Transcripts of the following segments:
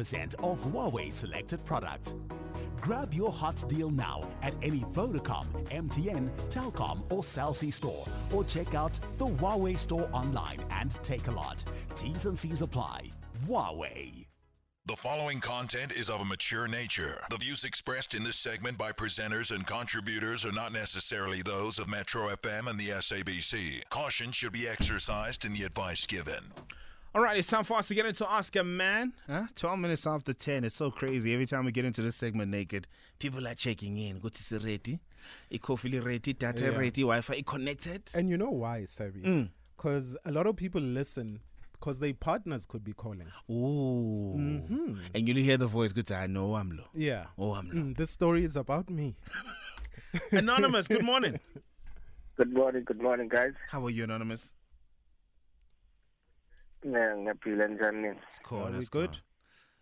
25% off Huawei selected products. Grab your hot deal now at any Vodacom, MTN, Telkom or Cell C store, or check out the Huawei store online and take a lot. T's and C's apply. Huawei. The following content is of a mature nature. The views expressed in this segment by presenters and contributors are not necessarily those of Metro FM and the SABC. Caution should be exercised in the advice given. All right, it's time for us to get into Ask a Man. 12 minutes after 10. It's so crazy. Every time we get into this segment naked, people are checking in. What is it ready? It's ready, data ready, Wi-Fi it connected. And you know why, Sabi? Because a lot of people listen because their partners could be calling. Ooh. Mm-hmm. And you'll hear the voice. Good. I know I'm low. Yeah. Oh, I'm low. This story is about me. Anonymous, good morning. Good morning. Good morning, guys. How are you, Anonymous? It's cool. It's good.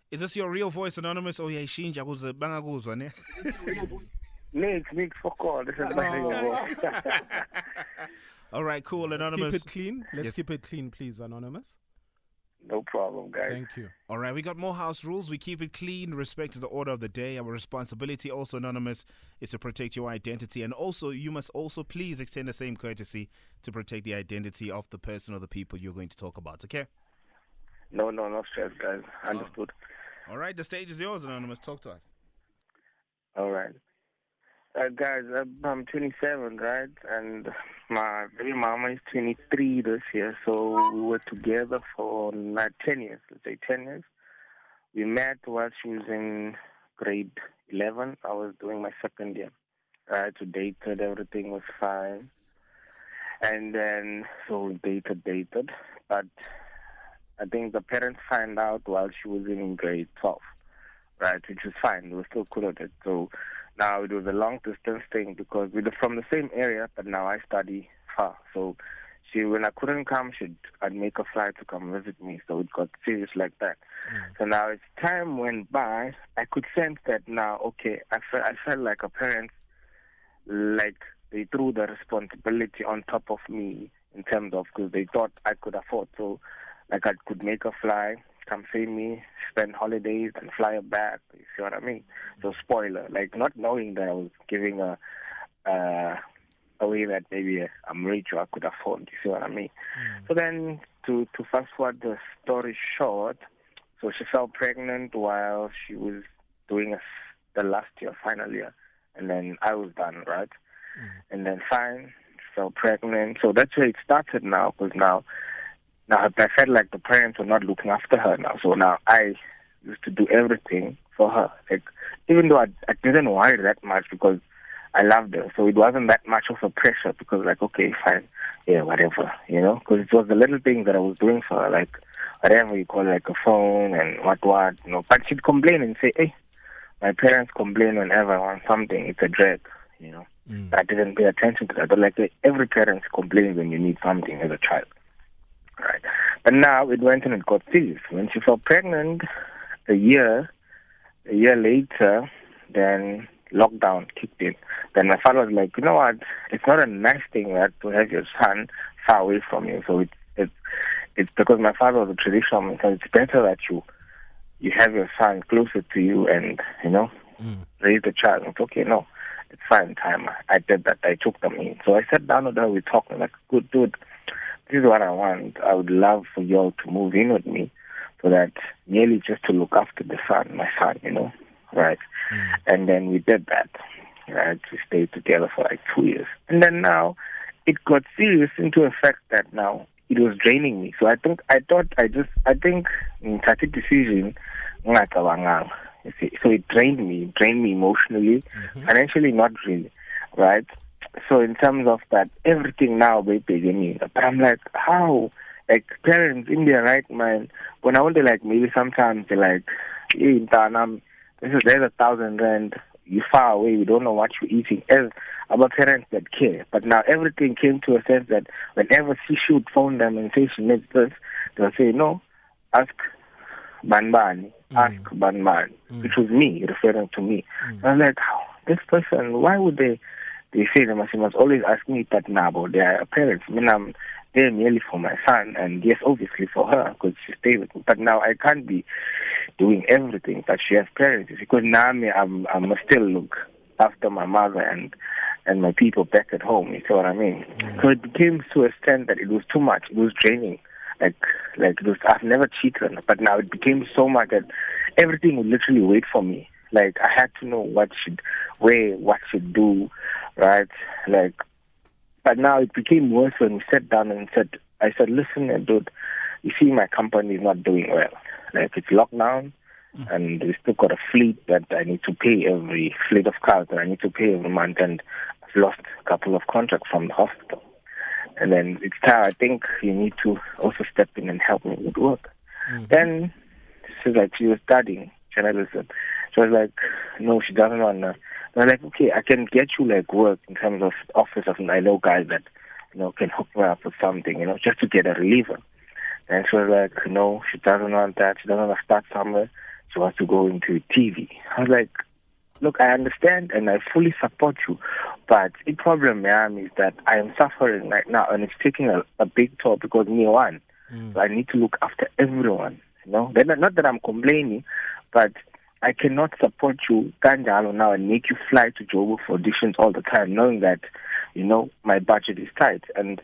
Is this your real voice, Anonymous? Oh, yeah, Shinja was a bangagoos on it. Mix for call. This is my real voice. All right, cool, Anonymous. Let's keep it clean. Keep it clean, please, Anonymous. No problem, guys. Thank you. All right, we got more house rules. We keep it clean, respect the order of the day. Our responsibility, also Anonymous, is to protect your identity. And also, you must also please extend the same courtesy to protect the identity of the person or the people you're going to talk about, okay? No stress, guys. Understood. All right, the stage is yours, Anonymous. Talk to us. All right. Guys, I'm 27, right? And my baby mama is 23 this year. So we were together for 10 years, let's say 10 years. We met while she was in grade 11. I was doing my second year. I had to date her. Everything was fine. And then, so we dated. But I think the parents found out while she was in grade 12, right? Which was fine. We were still cool with it. So now it was a long-distance thing because we were from the same area, but now I study far. So when I couldn't come, I'd make a flight to come visit me. So it got serious like that. Mm. So now as time went by, I could sense that now, okay, I felt like a parent, like they threw the responsibility on top of me in terms of because they thought I could afford. So like I could make a flight, come see me, spend holidays, and fly back. You see what I mean? So spoiler, like not knowing that I was giving away that maybe I'm rich or I could afford. You see what I mean? Mm. So then, to fast forward the story short, so she fell pregnant while she was doing the last year, final year, and then I was done, right? Mm. And then fine, fell pregnant. So that's where it started now, because now. Now, I felt like the parents were not looking after her now. So now I used to do everything for her. Like, even though I didn't worry that much because I loved her. So it wasn't that much of a pressure because, like, okay, fine, yeah, whatever, you know? Because it was the little thing that I was doing for her, like, whatever you call, like, a phone and what, you know? But she'd complain and say, hey, my parents complain whenever I want something. It's a drag, you know? Mm. I didn't pay attention to that. But, like, every parent complains when you need something as a child. Right. But now it went and it got serious. When she fell pregnant a year later, then lockdown kicked in. Then my father was like, you know what, it's not a nice thing that to have your son far away from you. So it's because my father was a traditional, so it's better that you have your son closer to you and, you know, raise the child. It's okay, no, it's fine time. I did that. I took them in. So I sat down with her, we talked, like, good dude. This is what I want. I would love for you all to move in with me so that merely just to look after the son, my son, you know, right? Mm. And then we did that, right? We stayed together for like 2 years. And then now it got serious into a fact that now it was draining me. So I think in such a decision, you see, so it drained me emotionally, financially not really, right? So in terms of that, everything now, baby, but I'm like, how? Like parents in their right mind, when I wonder, like maybe sometimes they're like, hey, there's 1,000 rand. You far away, you don't know what you're eating. As about parents that care, but now everything came to a sense that whenever she should phone them and say she needs this, they'll say no, ask Banban, ask Banban, which was me referring to me. I'm like, oh, this person, why would they? They say they must always ask me that now, but they are parents. I mean, there merely for my son, and yes, obviously for her, because she stayed with me. But now I can't be doing everything that she has parents, because now I must still look after my mother and my people back at home, you know what I mean? Mm-hmm. So it became to a extent that it was too much, it was draining. Like it was, I've never cheated, but now it became so much that everything would literally wait for me. Like, I had to know what she'd wear, what she'd do, right? Like, but now it became worse when we sat down and I said, listen, dude, you see my company is not doing well. Like, it's lockdown, and we still got a fleet that I need to pay every fleet of cars that I need to pay every month, and I've lost a couple of contracts from the hospital. And then it's time, I think you need to also step in and help me with work. Mm-hmm. Then she's like, she was studying journalism. She was like, no, she doesn't want to. And I'm like, okay, I can get you like work in terms of office of an I know guy that, you know, can hook me up with something, you know, just to get a reliever. And she was like, no, she doesn't want that. She doesn't want to start somewhere. She wants to go into TV. I was like, look, I understand and I fully support you, but the problem, ma'am, is that I am suffering right now and it's taking a big toll because me one. So I need to look after everyone, you know. Not that I'm complaining, but I cannot support you, Kanjalo, now and make you fly to Joburg for auditions all the time, knowing that, you know, my budget is tight and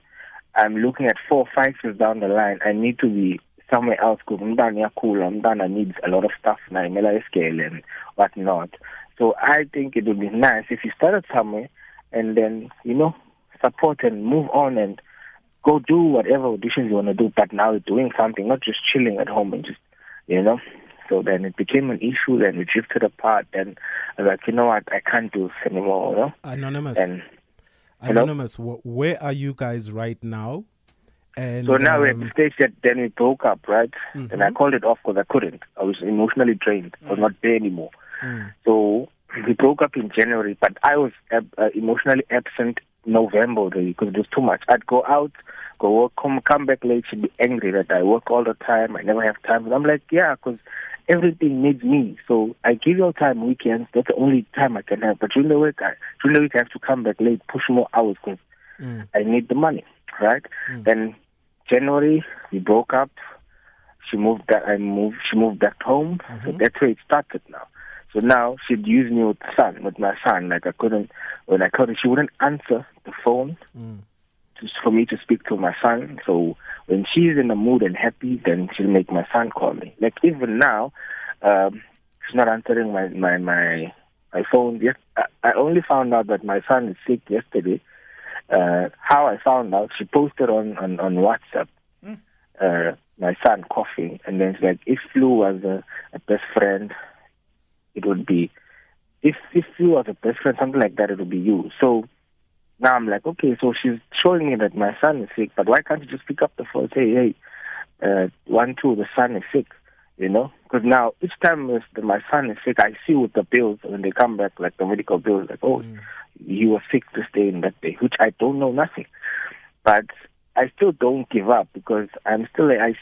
I'm looking at 4 or 5 years down the line. I need to be somewhere else because Mdana needs a lot of stuff now, and whatnot. So I think it would be nice if you started somewhere and then, you know, support and move on and go do whatever auditions you want to do, but now you're doing something, not just chilling at home and just, you know. So then it became an issue, then we drifted apart, and I was like, you know what, I can't do this anymore, you know? Anonymous, where are you guys right now? And, so now we're at the stage that then we broke up, right? Mm-hmm. And I called it off because I couldn't. I was emotionally drained. I was not there anymore. So we broke up in January, but I was emotionally absent November already because it was too much. I'd go out, go work, come back late. She'd be angry that I work all the time. I never have time. And I'm like, yeah, because everything needs me. So I give you all time weekends. That's the only time I can have. But during the week, I have to come back late, push more hours because I need the money, right? Then January, we broke up. She moved back. She moved back home. Mm-hmm. So that's where it started now. So now she'd use me with my son. Like when I called her, she wouldn't answer the phone for me to speak to my son. So when she's in the mood and happy, then she'll make my son call me. Like even now, she's not answering my phone. Yes, I only found out that my son is sick yesterday. How I found out, she posted on WhatsApp. My son coughing, and then it's like, if flu was a best friend, it would be, if you was a best friend, something like that, it would be you. So now I'm like, okay, so she's showing me that my son is sick, but why can't you just pick up the phone and say, hey, 1, 2, the son is sick, you know? Because now each time my son is sick, I see with the bills, when they come back, like the medical bills, like, you were sick this day and that day, which I don't know nothing. But I still don't give up because I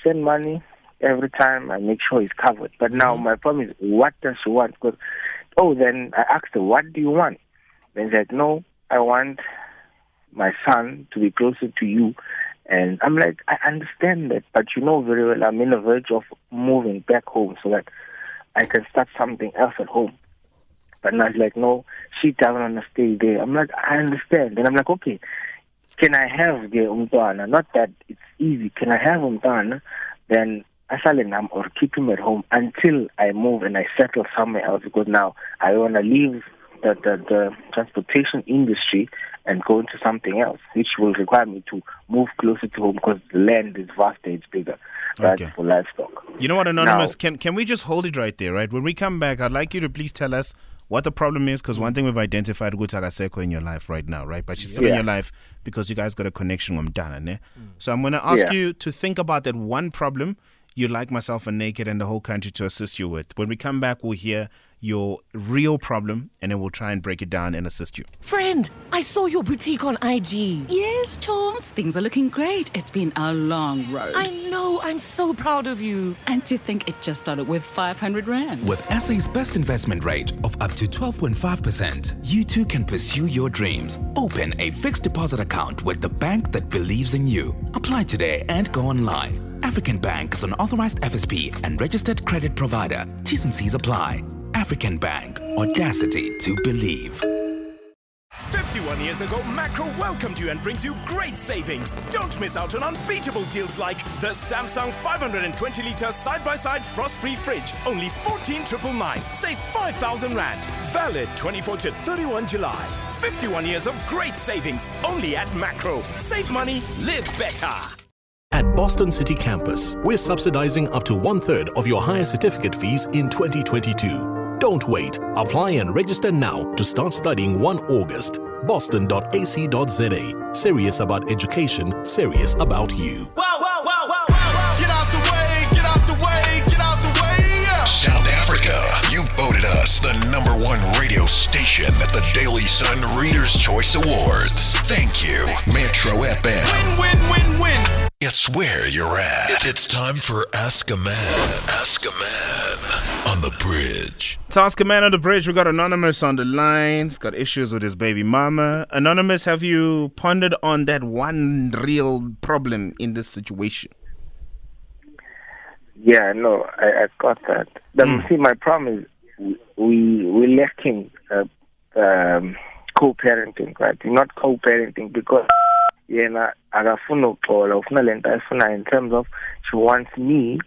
send money. Every time I make sure it's covered. But now my problem is, what does she want? Because, then I asked her, what do you want? Then she said, no, I want my son to be closer to you. And I'm like, I understand that, but you know very well I'm in the verge of moving back home so that I can start something else at home. But now she's like, no, she doesn't want to stay there. I'm like, I understand. And I'm like, okay, can I have the umtwana? Not that it's easy. Can I have umtwana? Then or keep him at home until I move and I settle somewhere else, because now I want to leave the transportation industry and go into something else, which will require me to move closer to home because land is vaster, it's bigger, right, for livestock. You know what, Anonymous, now, can we just hold it right there, right? When we come back, I'd like you to please tell us what the problem is, because one thing we've identified, Gutaka Seko in your life right now, right? But she's still in your life because you guys got a connection with Mdana, ne? So I'm going to ask you to think about that one problem you, like myself, are naked and the whole country to assist you with. When we come back, we'll hear your real problem, and then we'll try and break it down and assist you. Friend, I saw your boutique on IG. Yes, Charms, things are looking great. It's been a long road. I know, I'm so proud of you. And to think it just started with 500 Rand. With SA's best investment rate of up to 12.5%, you too can pursue your dreams. Open a fixed deposit account with the bank that believes in you. Apply today and go online. African Bank is an authorized FSP and registered credit provider. T's and C's apply. African Bank. Audacity to believe. 51 years ago, Macro welcomed you and brings you great savings. Don't miss out on unbeatable deals like the Samsung 520-litre side-by-side frost-free fridge, only 14,999. Save 5,000 Rand. Valid 24 to 31 July. 51 years of great savings, only at Macro. Save money, live better. At Boston City Campus, we're subsidizing up to 1/3 of your higher certificate fees in 2022. Don't wait. Apply and register now to start studying 1 August. Boston.ac.za. Serious about education, serious about you. Wow, wow, wow, wow, wow. Get out the way, get out the way, get out the way. Yeah. South Africa, you voted us the #1 radio station at the Daily Sun Reader's Choice Awards. Thank you, Metro FM. Win, win, win, win. It's where you're at. It's time for Ask a Man. Ask a Man on the Bridge. To Ask a Man on the Bridge, we got Anonymous on the line. He's got issues with his baby mama. Anonymous, have you pondered on that one real problem in this situation? Yeah, no, I got that. But see, my problem is we're lacking co-parenting, right? Not co-parenting because... Yeah, in terms of she wants me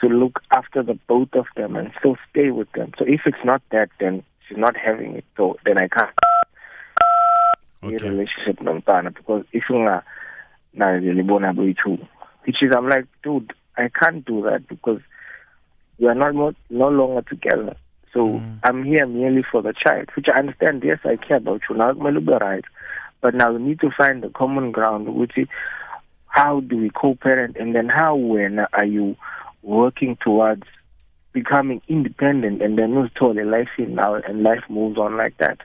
to look after the both of them and still stay with them. So if it's not that, then she's not having it. So then I can't relationship because if you're not, which is I'm like, dude, I can't do that because we are no longer together. So I'm here merely for the child, which I understand. Yes, I care about you. Now right. But now we need to find the common ground, which is how do we co-parent, and then how when are you working towards becoming independent, and then not totally life in now, and life moves on like that.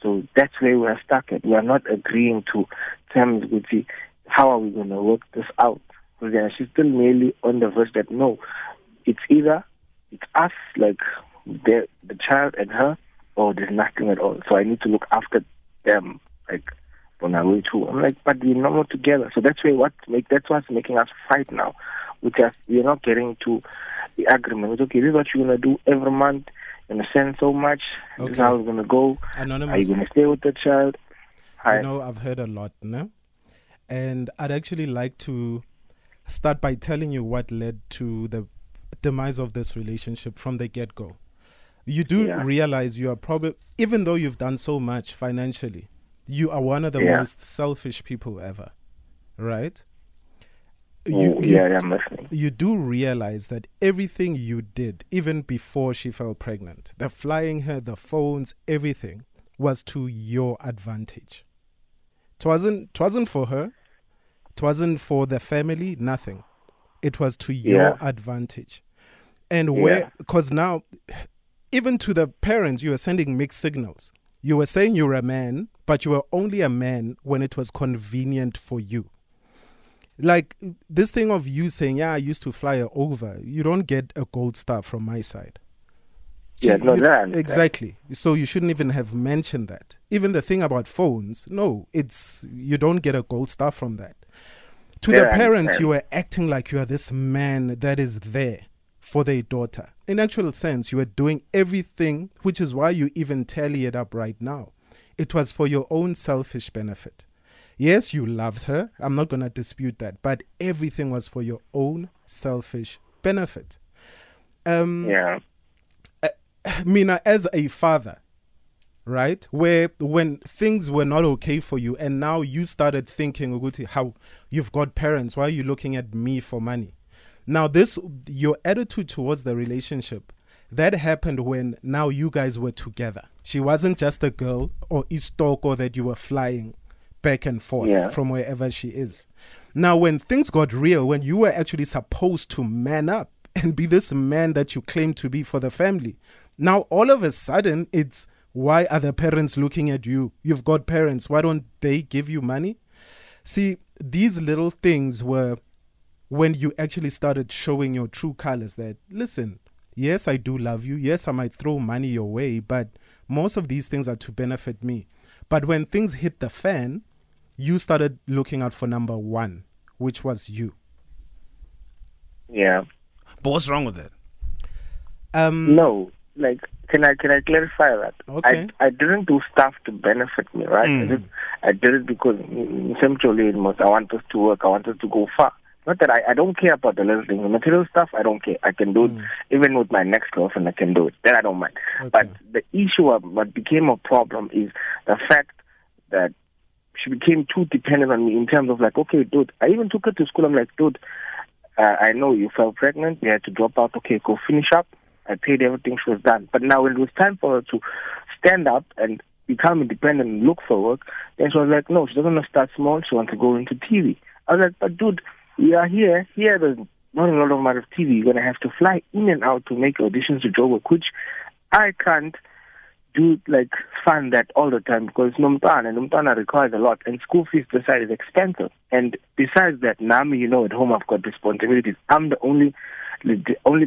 So that's where we are stuck at. We are not agreeing to terms, which is how are we going to work this out? Because then she's still merely on the verge that no, it's either it's us, like the child and her, or there's nothing at all. So I need to look after them, like. I'm like, but we're not together. So that's why that's what's making us fight now. We're not getting to the agreement. It's okay, this is what you're gonna do every month. You're gonna send so much. Okay. This is how it's gonna go. Anonymous. Are you gonna stay with the child? Hi. You know, I've heard a lot, no? And I'd actually like to start by telling you what led to the demise of this relationship from the get-go. You do realize you are probably, even though you've done so much financially, you are one of the most selfish people ever, right? I'm listening. You do realize that everything you did, even before she fell pregnant, the flying her, the phones, everything, was to your advantage. It wasn't for her. It wasn't for the family, nothing. It was to your advantage. And because now, even to the parents, you are sending mixed signals. You were saying you were a man, but you were only a man when it was convenient for you. Like this thing of you saying, I used to fly her over. You don't get a gold star from my side. Yeah, so exactly. So you shouldn't even have mentioned that. Even the thing about phones, no, it's you don't get a gold star from that. To the parents, you were acting like you are this man that is there for their daughter. In actual sense, you were doing everything, which is why you even tally it up right now. It was for your own selfish benefit. Yes, you loved her. I'm not going to dispute that. But everything was for your own selfish benefit. Mina, as a father, right, where when things were not okay for you and now you started thinking, Uguti, how you've got parents, why are you looking at me for money? Now, your attitude towards the relationship, that happened when now you guys were together. She wasn't just a girl or istoko that you were flying back and forth from wherever she is. Now, when things got real, when you were actually supposed to man up and be this man that you claim to be for the family, Now, all of a sudden, it's, why are the parents looking at you? You've got parents. Why don't they give you money? See, these little things were when you actually started showing your true colors that, listen, yes, I do love you. Yes, I might throw money your way, but most of these things are to benefit me. But when things hit the fan, you started looking out for number one, which was you. Yeah. But what's wrong with it? No, like, can I clarify that? Okay. I didn't do stuff to benefit me, right? Mm. I did it because simply I want us to work. I want us to go far. Not that I don't care about the little things. The material stuff, I don't care. I can do it. Even with my next girlfriend, I can do it. That I don't mind. Okay. But the issue of what became a problem is the fact that she became too dependent on me in terms of like, okay, dude, I even took her to school. I'm like, dude, I know you fell pregnant. You had to drop out. Okay, go finish up. I paid everything. She was done. But now when it was time for her to stand up and become independent and look for work, then she was like, no, she doesn't want to start small. She wants to go into TV. I was like, but dude, we are here. Here, there's not a lot of amount of TV. You're going to have to fly in and out to make auditions to Joburg, which I can't do, like, fund that all the time because Nomtana and Nomtana requires a lot. And school fees, besides, is expensive. And besides that, now, you know, at home I've got responsibilities. I'm the only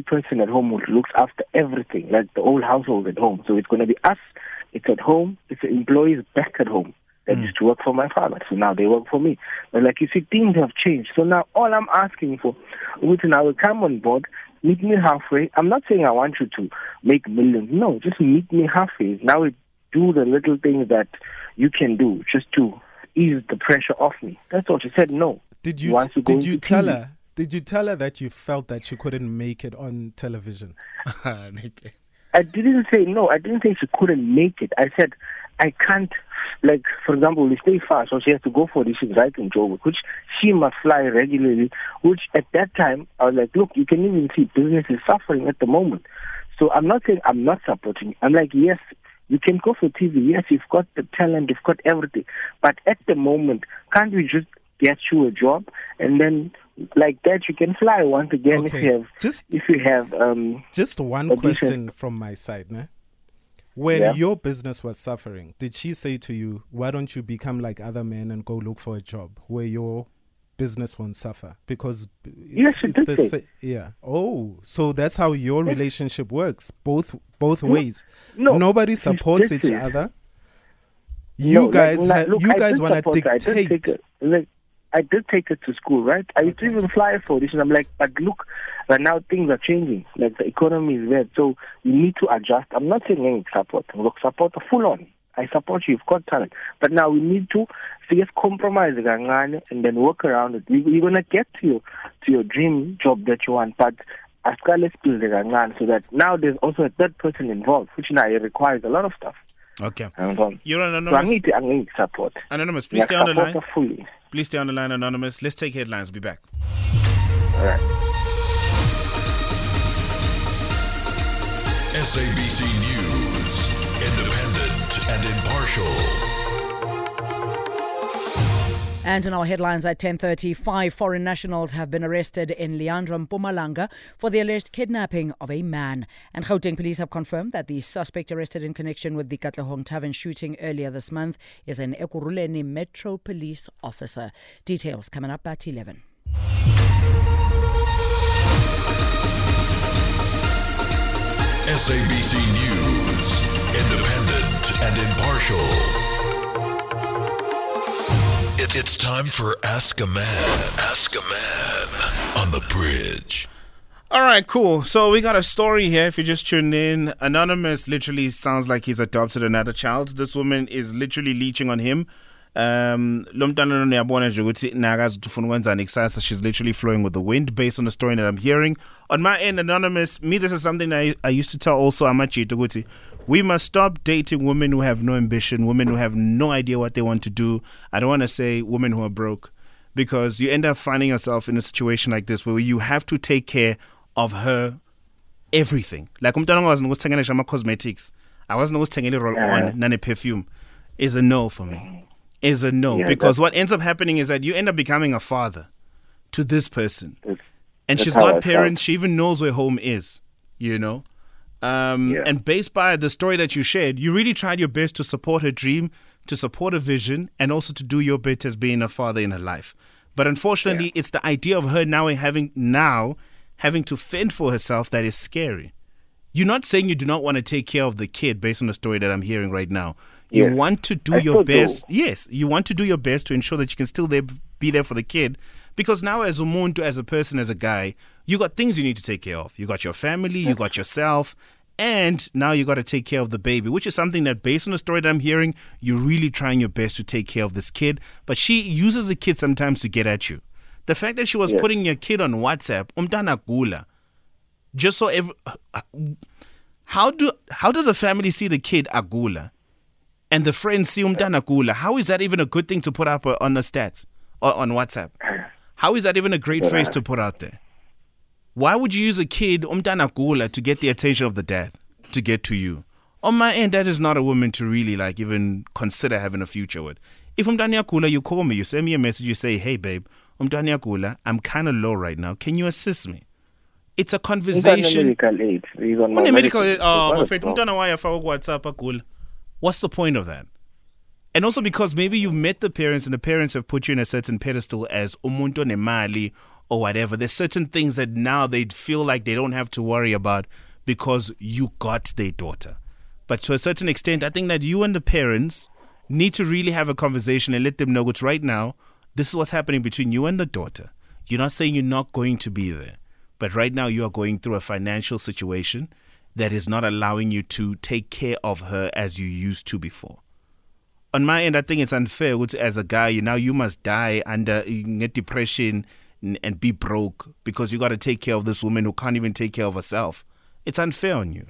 person at home who looks after everything, like the whole household at home. So it's going to be us, it's at home, it's the employees back at home that used to work for my father. So now they work for me. But like you see, things have changed. So now all I'm asking for, which now will come on board, meet me halfway. I'm not saying I want you to make millions. No, just meet me halfway. Now we do the little things that you can do just to ease the pressure off me. That's all. She said no. Did you tell TV. Her? Did you tell her that you felt that she couldn't make it on television? I didn't say no. I didn't say she couldn't make it. I said, I can't, like, for example, we stay far, so she has to go for auditions right in Joburg, which she must fly regularly, which at that time, I was like, look, you can even see business is suffering at the moment. So I'm not saying I'm not supporting. I'm like, yes, you can go for TV. Yes, you've got the talent. You've got everything. But at the moment, can't we just get you a job, and then like that you can fly once again? Okay. If you have one audition. Question from my side, né? When your business was suffering, did she say to you, why don't you become like other men and go look for a job where your business won't suffer? Because so that's how your relationship works, both ways. No, nobody supports each other. You guys want to dictate. I did take her to school, right? I used to even fly for auditions. I'm like, but look, right now things are changing. Like, the economy is there, so you need to adjust. I'm not saying any support. Look, support full on. I support you. You've got talent. But now we need to just compromise and then work around it. You're going to get to your dream job that you want, but as so that now there's also a third person involved, which now it requires a lot of stuff. Okay. You're anonymous. So I need support. Anonymous, please stay on the line. Fully. Please stay on the line, Anonymous. Let's take headlines. Be back. All right. SABC News. Independent and impartial. And in our headlines at 10:30, 5 foreign nationals have been arrested in Leandro, Mpumalanga for the alleged kidnapping of a man. And Gauteng police have confirmed that the suspect arrested in connection with the Katlehong Tavern shooting earlier this month is an Ekurhuleni Metro police officer. Details coming up at 11. SABC News. Independent and impartial. It's time for Ask a Man. Ask a Man on the Bridge. All right, cool. So we got a story here. If you just tuned in, Anonymous literally sounds like he's adopted another child. This woman is literally leeching on him. She's literally flowing with the wind based on the story that I'm hearing. On my end, Anonymous, this is something I used to tell also Amachi Tuguti. We must stop dating women who have no ambition, women who have no idea what they want to do. I don't want to say women who are broke, because you end up finding yourself in a situation like this where you have to take care of her everything. Like, I wasn't taking cosmetics. I wasn't taking a roll on, none a perfume. Is a no for me. Is a no, because what ends up happening is that you end up becoming a father to this person, and she's got parents. She even knows where home is, you know. And based by the story that you shared, you really tried your best to support her dream, to support her vision, and also to do your bit as being a father in her life. But unfortunately, it's the idea of her now having to fend for herself that is scary. You're not saying you do not want to take care of the kid based on the story that I'm hearing right now. You want to do your best. Yes, you want to do your best to ensure that you can still be there for the kid. Because now as umuntu, as a person, as a guy, you got things you need to take care of. You got your family, you got yourself, and now you got to take care of the baby, which is something that, based on the story that I'm hearing, you're really trying your best to take care of this kid. But she uses the kid sometimes to get at you. The fact that she was putting your kid on WhatsApp, umntana gula, just so how does a family see the kid agula, and the friends see umntana gula? How is that even a good thing to put up on the stats or on WhatsApp? How is that even a great phrase to put out there? Why would you use a kid, umntana gula, to get the attention of the dad, to get to you? On my end, that is not a woman to really like even consider having a future with. If umntana gula, you call me, you send me a message, you say, hey babe, umntana gula, I'm kind of low right now. Can you assist me? It's a conversation. Medical aid. What's the point of that? And also because maybe you've met the parents and the parents have put you in a certain pedestal as umuntu nemali or whatever. There's certain things that now they feel like they don't have to worry about because you got their daughter. But to a certain extent, I think that you and the parents need to really have a conversation and let them know what's right now. This is what's happening between you and the daughter. You're not saying you're not going to be there, but right now you are going through a financial situation that is not allowing you to take care of her as you used to before. On my end, I think it's unfair, which as a guy, you now you must die under depression and be broke because you got to take care of this woman who can't even take care of herself. It's unfair on you.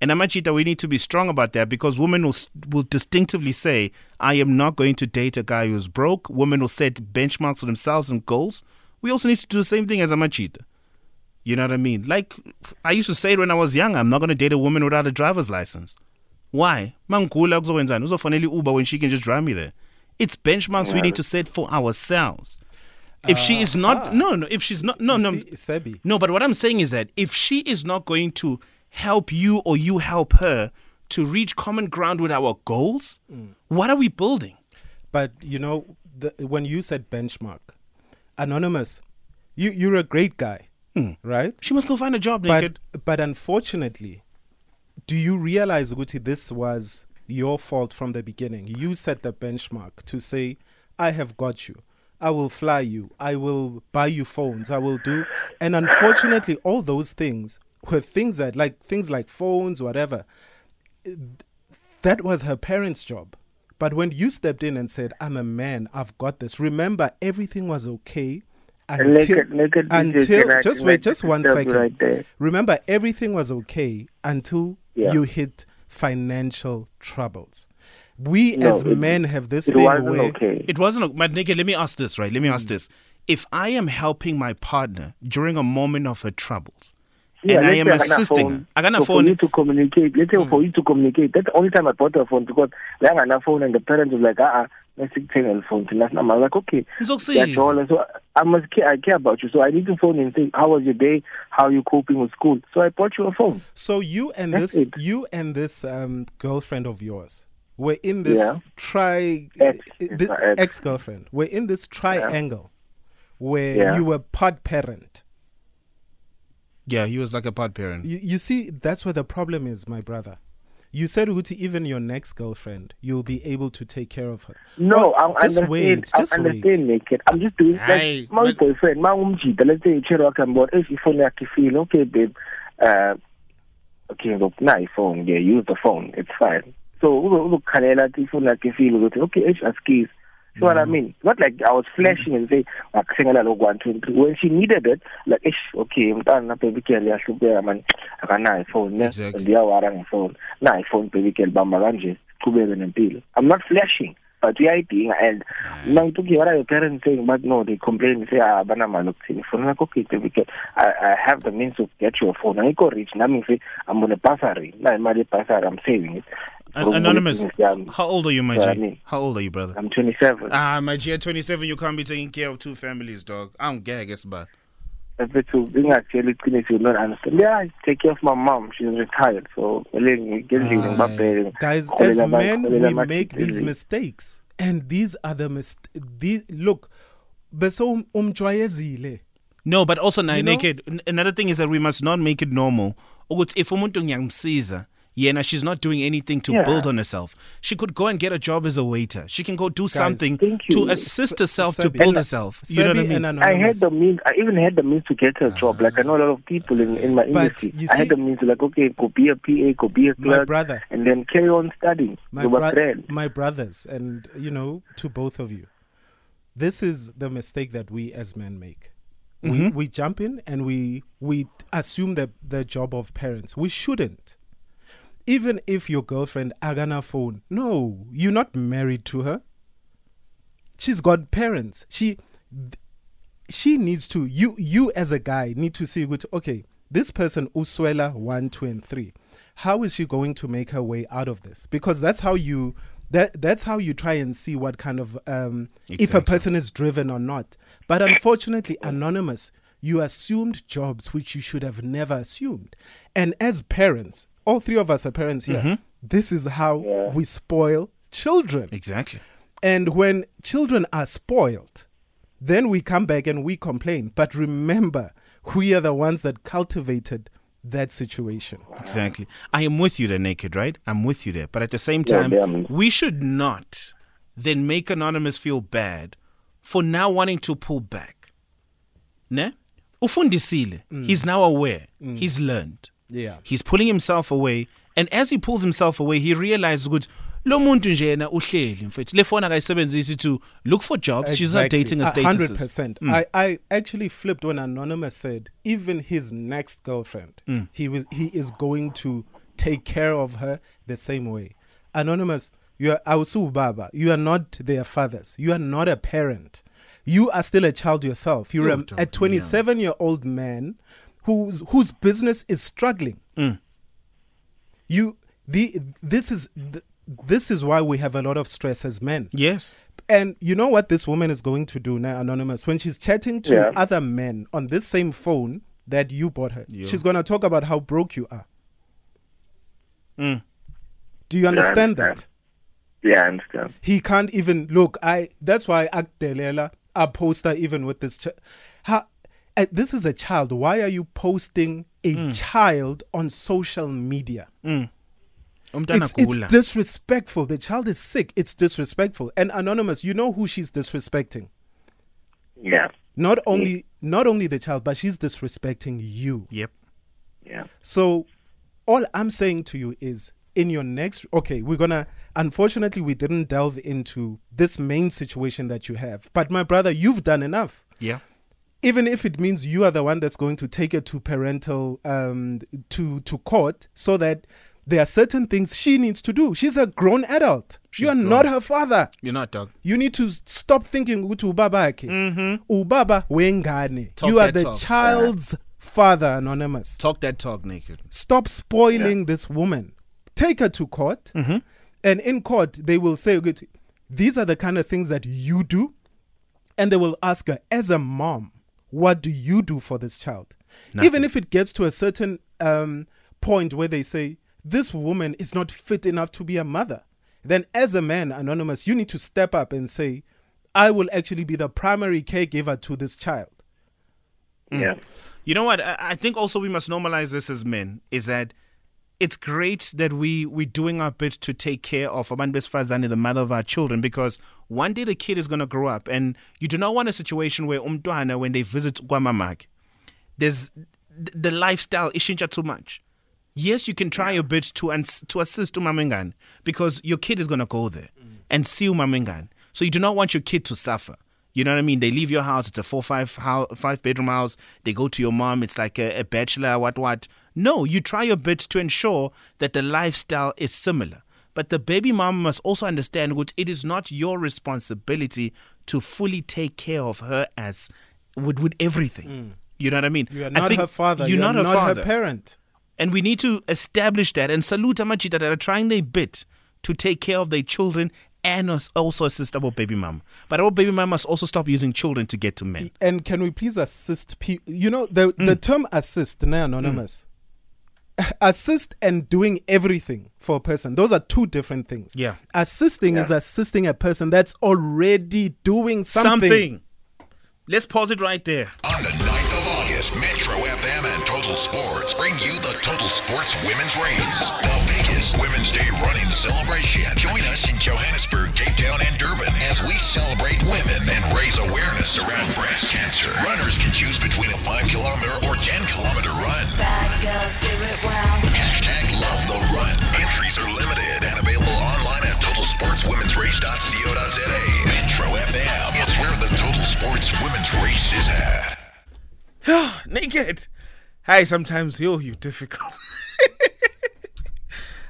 And Amachita, we need to be strong about that because women will distinctively say, I am not going to date a guy who's broke. Women will set benchmarks for themselves and goals. We also need to do the same thing as Amachita. You know what I mean? Like I used to say it when I was young, I'm not going to date a woman without a driver's license. Why? Mangula Uber when she can just drive me there. It's benchmarks we need to set for ourselves. If she is not, but what I'm saying is that if she is not going to help you or you help her to reach common ground with our goals, what are we building? But you know, when you said benchmark, Anonymous, you're a great guy, right? She must go find a job naked. But unfortunately, do you realize, Guti, this was your fault from the beginning? You set the benchmark to say, I have got you. I will fly you, I will buy you phones, I will do. And unfortunately, all those things were things that, like, things like phones, whatever, that was her parents' job. But when you stepped in and said, I'm a man, I've got this. Remember, everything was okay until just wait, just one second. Right, remember, everything was okay until you hit financial troubles. We, as men, have this thing where... Okay. It wasn't... But, Nigga, let me ask this, right? Let me ask this. If I am helping my partner during a moment of her troubles, and I am assisting her... I got a phone. So for you to communicate. Let's say for you to communicate. That's the only time I bought a phone because I got a phone and the parents were like, let's take a phone. And I'm like, okay. That's all. So I care about you. So I need to phone and say, how was your day? How are you coping with school? So I bought you a phone. So you and this girlfriend of yours... We're in this ex-girlfriend. We're in this triangle where you were pod parent. Yeah, he was like a pod parent. You see, that's where the problem is, my brother. You said, Uti, even your next girlfriend, you'll be able to take care of her. No, well, I understand. I'm just doing like my boyfriend, my umjita. Let's say if you phone like you feel okay, babe. Okay, look, nice phone. Yeah, use the phone. It's fine. So look, okay, you know what I mean? Not like I was flashing and saying, when she needed it, like, okay, I'm not flashing, but we are eating, and now your parents saying, but no, they complain and say, I have the means to get your phone. I go rich. I'm going to pass her. I'm saving it. Anonymous, how old are you, my G? How old are you, brother? I'm 27. My G, at 27, you can't be taking care of two families, dog. I'm gay, I guess, but Yeah, I take care of my mom. She's retired. So, guys, as men, we make these mistakes. And these are the mistakes. Look, no, but also another thing is that we must not make it normal. She's not doing anything to build on herself. She could go and get a job as a waiter. She can go do something to assist herself to build herself. You know what I mean? I had the means. I even had the means to get a job. Like, I know a lot of people in my industry. I had the means to, like, okay, go be a PA, go be a clerk, and then carry on studying. My brothers, and, you know, to both of you, this is the mistake that we as men make. Mm-hmm. We jump in and we assume the job of parents. We shouldn't. Even if your girlfriend agana phone, no, you're not married to her. She's got parents. She needs to. You as a guy need to see which, okay, this person uswela 1, 2, and 3. How is she going to make her way out of this? Because that's how you try and see what kind of if a person is driven or not. But unfortunately, Anonymous, you assumed jobs which you should have never assumed, and as parents. All three of us are parents here. Mm-hmm. This is how we spoil children. Exactly. And when children are spoiled, then we come back and we complain. But remember, we are the ones that cultivated that situation. Exactly. I am with you there, Naked, right? I'm with you there. But at the same time, we should not then make Anonymous feel bad for now wanting to pull back. Ne? Ufundisile. He's now aware. He's learned. Yeah, he's pulling himself away, and as he pulls himself away, he realizes, "Good, lo muntu nje na uhleli mfethu. Le phone akayisebenzisi to look for jobs. Exactly. She's not dating her statuses." 100%. I actually flipped when Anonymous said, "Even his next girlfriend, he is going to take care of her the same way." Anonymous, you are awusu baba. You are not their fathers. You are not a parent. You are still a child yourself. You're a 27-year-old man. Whose business is struggling. This is why we have a lot of stress as men. Yes. And you know what this woman is going to do now, Anonymous? When she's chatting to other men on this same phone that you bought her, she's going to talk about how broke you are. Do you understand that? Yeah, I understand. He can't even look. That's why I post her even with this this is a child. Why are you posting a child on social media? It's disrespectful. The child is sick. It's disrespectful. And Anonymous, you know who she's disrespecting? Yeah. Not only the child, but she's disrespecting you. Yep. Yeah. So all I'm saying to you is, in your next... Okay, unfortunately, we didn't delve into this main situation that you have. But my brother, you've done enough. Yeah. Even if it means you are the one that's going to take it to parental, to court, so that there are certain things she needs to do. She's a grown adult. You are not her father. You're not, dog. You need to stop thinking, Ubaba wengane. You are the child's father, Anonymous. Talk that talk, Naked. Stop spoiling this woman. Take her to court. Mm-hmm. And in court, they will say, these are the kind of things that you do. And they will ask her, as a mom, what do you do for this child? Nothing. Even if it gets to a certain point where they say, this woman is not fit enough to be a mother, then as a man, Anonymous, you need to step up and say, I will actually be the primary caregiver to this child. Yeah. You know what? I think also we must normalize this as men, is that it's great that we're doing our bit to take care of Amandbesfazani, the mother of our children, because one day the kid is going to grow up, and you do not want a situation where umntwana, when they visit kwamamak, there's the lifestyle ishintsha too much. Yes, you can try your bit to assist umamengane, because your kid is going to go there and see umamengane. So you do not want your kid to suffer. You know what I mean? They leave your house. It's a 5-bedroom house. They go to your mom. It's like a bachelor, what. No, you try your bit to ensure that the lifestyle is similar. But the baby mama must also understand that it is not your responsibility to fully take care of her as with everything. You know what I mean? You are not her father. You're not her parent. And we need to establish that and salute amajita that are trying their bit to take care of their children and also a system about baby mama. But our baby mama must also stop using children to get to men. And can we please assist people? You know, the term assist, now anonymous. Assist and doing everything for a person, those are two different things. Yeah. Assisting is assisting a person that's already doing something. Let's pause it right there. On the 9th of August, Metro FM and Total Sports bring you the Total Sports Women's Race, the biggest Women's Day running celebration. Join us in Johannesburg, Cape Town, and Durban as we celebrate women and raise awareness around breast cancer. Runners can choose between a 5-kilometer or 10-kilometer run. Bad girls do it well. #LoveTheRun. Entries are limited and available online at totalsportswomensrace.co.za. Metro FM is where the Total Sports Women's Race is at. Naked. Hi, sometimes you're difficult.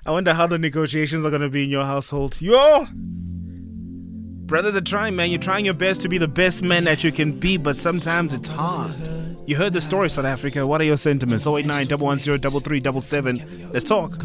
I wonder how the negotiations are going to be in your household. Yo! Brothers are trying, man. You're trying your best to be the best man that you can be, but sometimes it's hard. You heard the story, South Africa. What are your sentiments? 089-110-3377. Let's talk.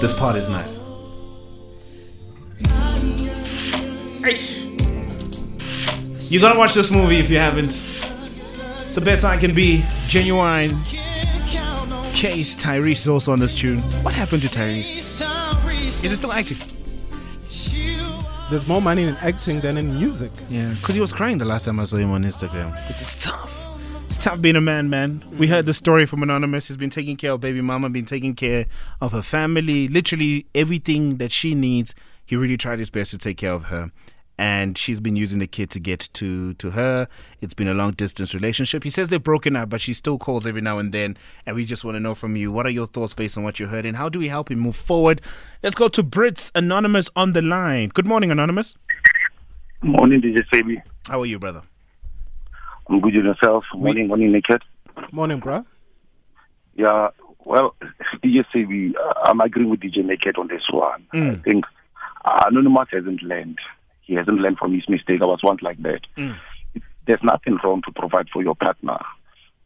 This part is nice. You gotta watch this movie if you haven't. It's the best I can be. Genuine. Case Tyrese is also on this tune. What happened to Tyrese? Is he still acting? There's more money in acting than in music. Yeah, because he was crying the last time I saw him on Instagram. It's tough. It's tough being a man. We heard the story from Anonymous. He's been taking care of baby mama, been taking care of her family. Literally everything that she needs, he really tried his best to take care of her. And she's been using the kid to get to her. It's been a long-distance relationship. He says they've broken up, but she still calls every now and then. And we just want to know from you, what are your thoughts based on what you heard? And how do we help him move forward? Let's go to Brits Anonymous on the line. Good morning, Anonymous. Morning, DJ Sabi. How are you, brother? I'm good, yourself. Morning, Naked. Morning, bro. Yeah, well, DJ Sabi, I'm agreeing with DJ Naked on this one. I think Anonymous hasn't learned. He hasn't learned from his mistake. I was once like that. There's nothing wrong to provide for your partner.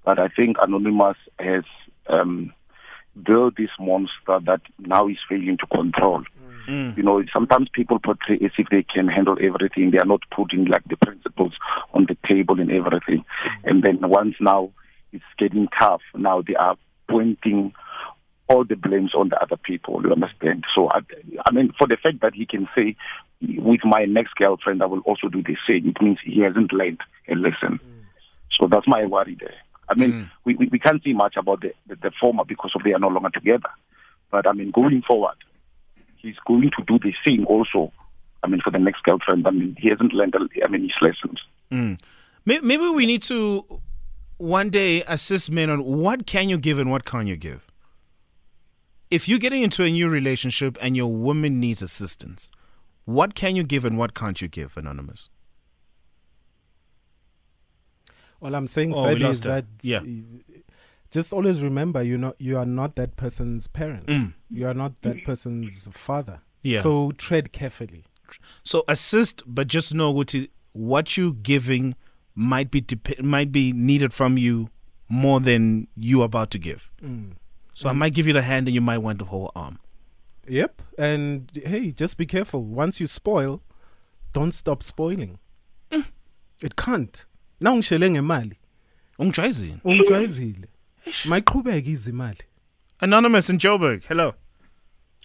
But I think Anonymous has built this monster that now is failing to control. You know, sometimes people portray as if they can handle everything. They are not putting like the principles on the table and everything. And then once now it's getting tough, now they are pointing all the blames on the other people, you understand? So, I mean, for the fact that he can say, with my next girlfriend, I will also do the same, it means he hasn't learned a lesson. So that's my worry there. I mean, we can't see much about the former because of they are no longer together. But, I mean, going forward, he's going to do the same also, I mean, for the next girlfriend. I mean, he hasn't learned, I mean, his lessons. Maybe we need to one day assist men on what can you give and what can't you give. If you're getting into a new relationship and your woman needs assistance, what can you give and what can't you give, Anonymous? Well, I'm saying, Sadie, is that just always remember, you know, you are not that person's parent. You are not that person's father. So tread carefully. So assist, but just know what you're giving might be needed from you more than you are about to give. So I might give you the hand and you might want the whole arm. Yep. And hey, just be careful. Once you spoil, don't stop spoiling. It can't. Now ungishelenge imali. Ungijwayezile. Mayiqhubeka izimali. Anonymous in Joburg. Hello.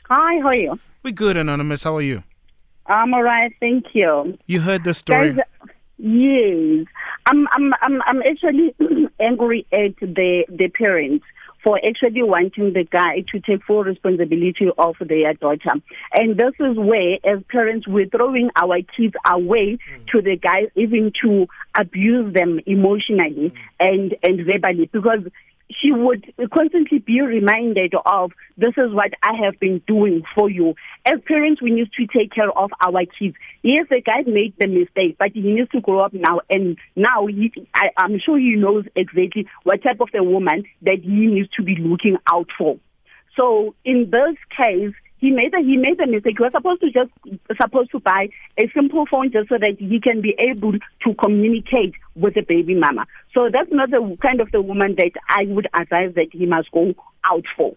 Hi, how are you? We're good, Anonymous. How are you? I'm alright, thank you. You heard the story? Yes. I'm actually angry at the parents for actually wanting the guy to take full responsibility of their daughter. And this is where, as parents, we're throwing our kids away to the guys, even to abuse them emotionally and verbally, because she would constantly be reminded of, this is what I have been doing for you. As parents, we need to take care of our kids. Yes, the guy made the mistake, but he needs to grow up now. And now I'm sure he knows exactly what type of a woman that he needs to be looking out for. So in this case, he made the mistake. He was supposed to buy a simple phone just so that he can be able to communicate with the baby mama. So that's not the kind of the woman that I would advise that he must go out for.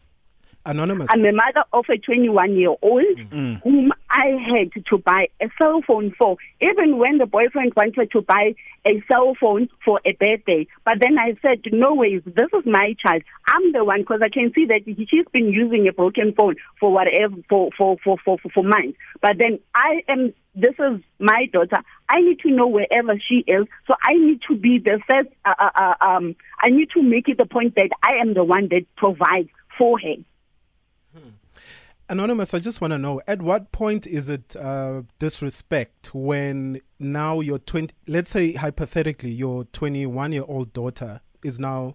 Anonymous. I'm the mother of a 21-year-old whom I had to buy a cell phone for, even when the boyfriend wanted to buy a cell phone for a birthday. But then I said, no ways, this is my child. I'm the one, because I can see that she's been using a broken phone for whatever for months. But then this is my daughter. I need to know wherever she is. So I need to be the first. I need to make it the point that I am the one that provides for her. Anonymous, I just want to know, at what point is it disrespect when now your let's say hypothetically your 21-year-old daughter is now,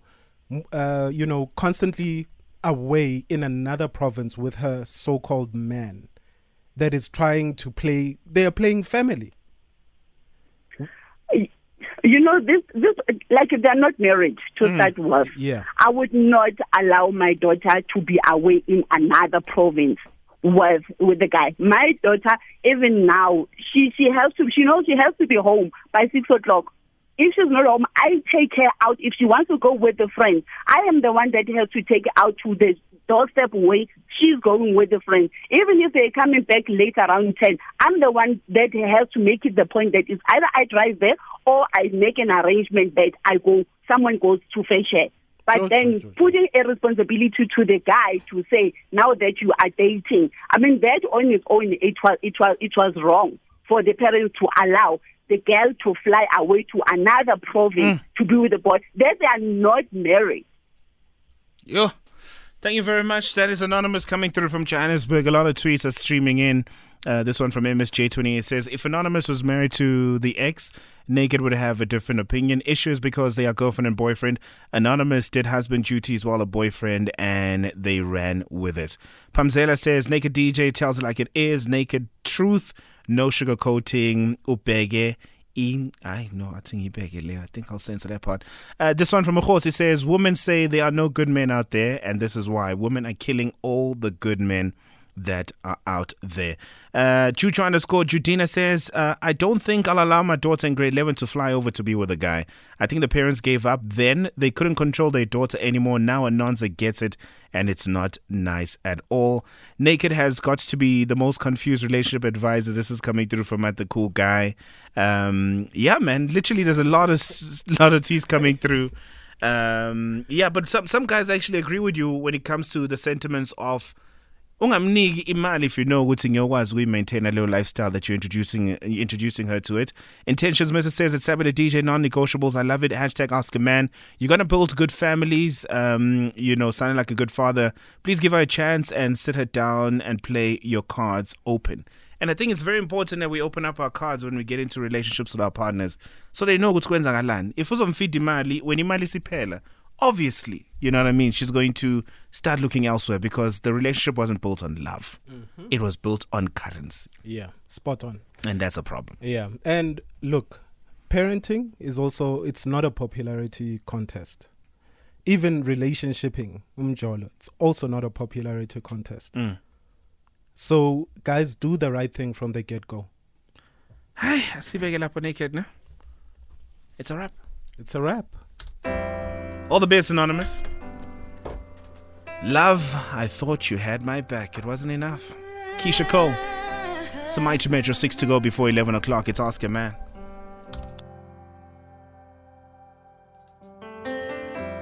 constantly away in another province with her so-called man that is trying to play, they are playing family. You know, this like they're not married to start with. Yeah. I would not allow my daughter to be away in another province with the guy. My daughter, even now, she knows she has to be home by 6:00. If she's not home, I take her out. If she wants to go with the friends, I am the one that has to take her out to the doorstep way, she's going with the friend. Even if they're coming back later around 10, I'm the one that has to make it the point that it's either I drive there or I make an arrangement that I go, someone goes to fetch her. But then putting a responsibility to the guy to say, now that you are dating, I mean, that on its own, it was wrong for the parents to allow the girl to fly away to another province to be with the boy. Then they are not married. Yeah. Thank you very much. That is Anonymous coming through from Johannesburg. A lot of tweets are streaming in. This one from MSJ28 says, if Anonymous was married to the ex, Naked would have a different opinion. Issue is because they are girlfriend and boyfriend. Anonymous did husband duties while a boyfriend, and they ran with it. Pamzela says, Naked DJ tells it like it is. Naked truth. No sugarcoating. Upege. I think I'll censor that part. This one from Akhosi says, women say there are no good men out there, and this is why. Women are killing all the good men that are out there. Chuchu _ Judina says, I don't think I'll allow my daughter in grade 11 to fly over to be with a guy. I think the parents gave up then. They couldn't control their daughter anymore. Now Anonza gets it, and it's not nice at all. Naked has got to be the most confused relationship advisor. This is coming through from at the cool guy. Yeah, man, literally there's a lot of tweets coming through. Yeah, but some guys actually agree with you when it comes to the sentiments of ungamniki imali if you know ukuthi ngiyokwazi ukuyimaintain a low lifestyle that you're introducing her to it. Intentions Mrs. says it's Saturday DJ non-negotiables. I love it. Hashtag ask a man. You're going to build good families. Sounding like a good father. Please give her a chance and sit her down and play your cards open. And I think it's very important that we open up our cards when we get into relationships with our partners so they know what's going on. If uzomfeed imali when imali siphela, obviously, you know what I mean, she's going to start looking elsewhere because the relationship wasn't built on love. Mm-hmm. It was built on currency. Yeah, spot on. And that's a problem. Yeah, and look, parenting is also, it's not a popularity contest. Even relationshiping, it's also not a popularity contest. Mm. So guys, do the right thing from the get-go. Hi, it's a wrap. It's a wrap. All the best, Anonymous. Love, I thought you had my back. It wasn't enough. Keisha Cole. It's a Mighty Metro 6 to go before 11 o'clock. It's Ask a Man.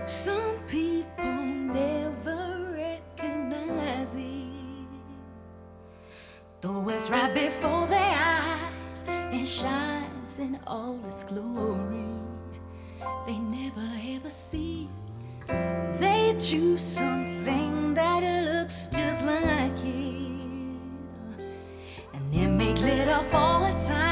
Some people never recognize it, though it's right before their eyes and shines in all its glory. They never ever see. They choose something that looks just like it, and they make it up all the time.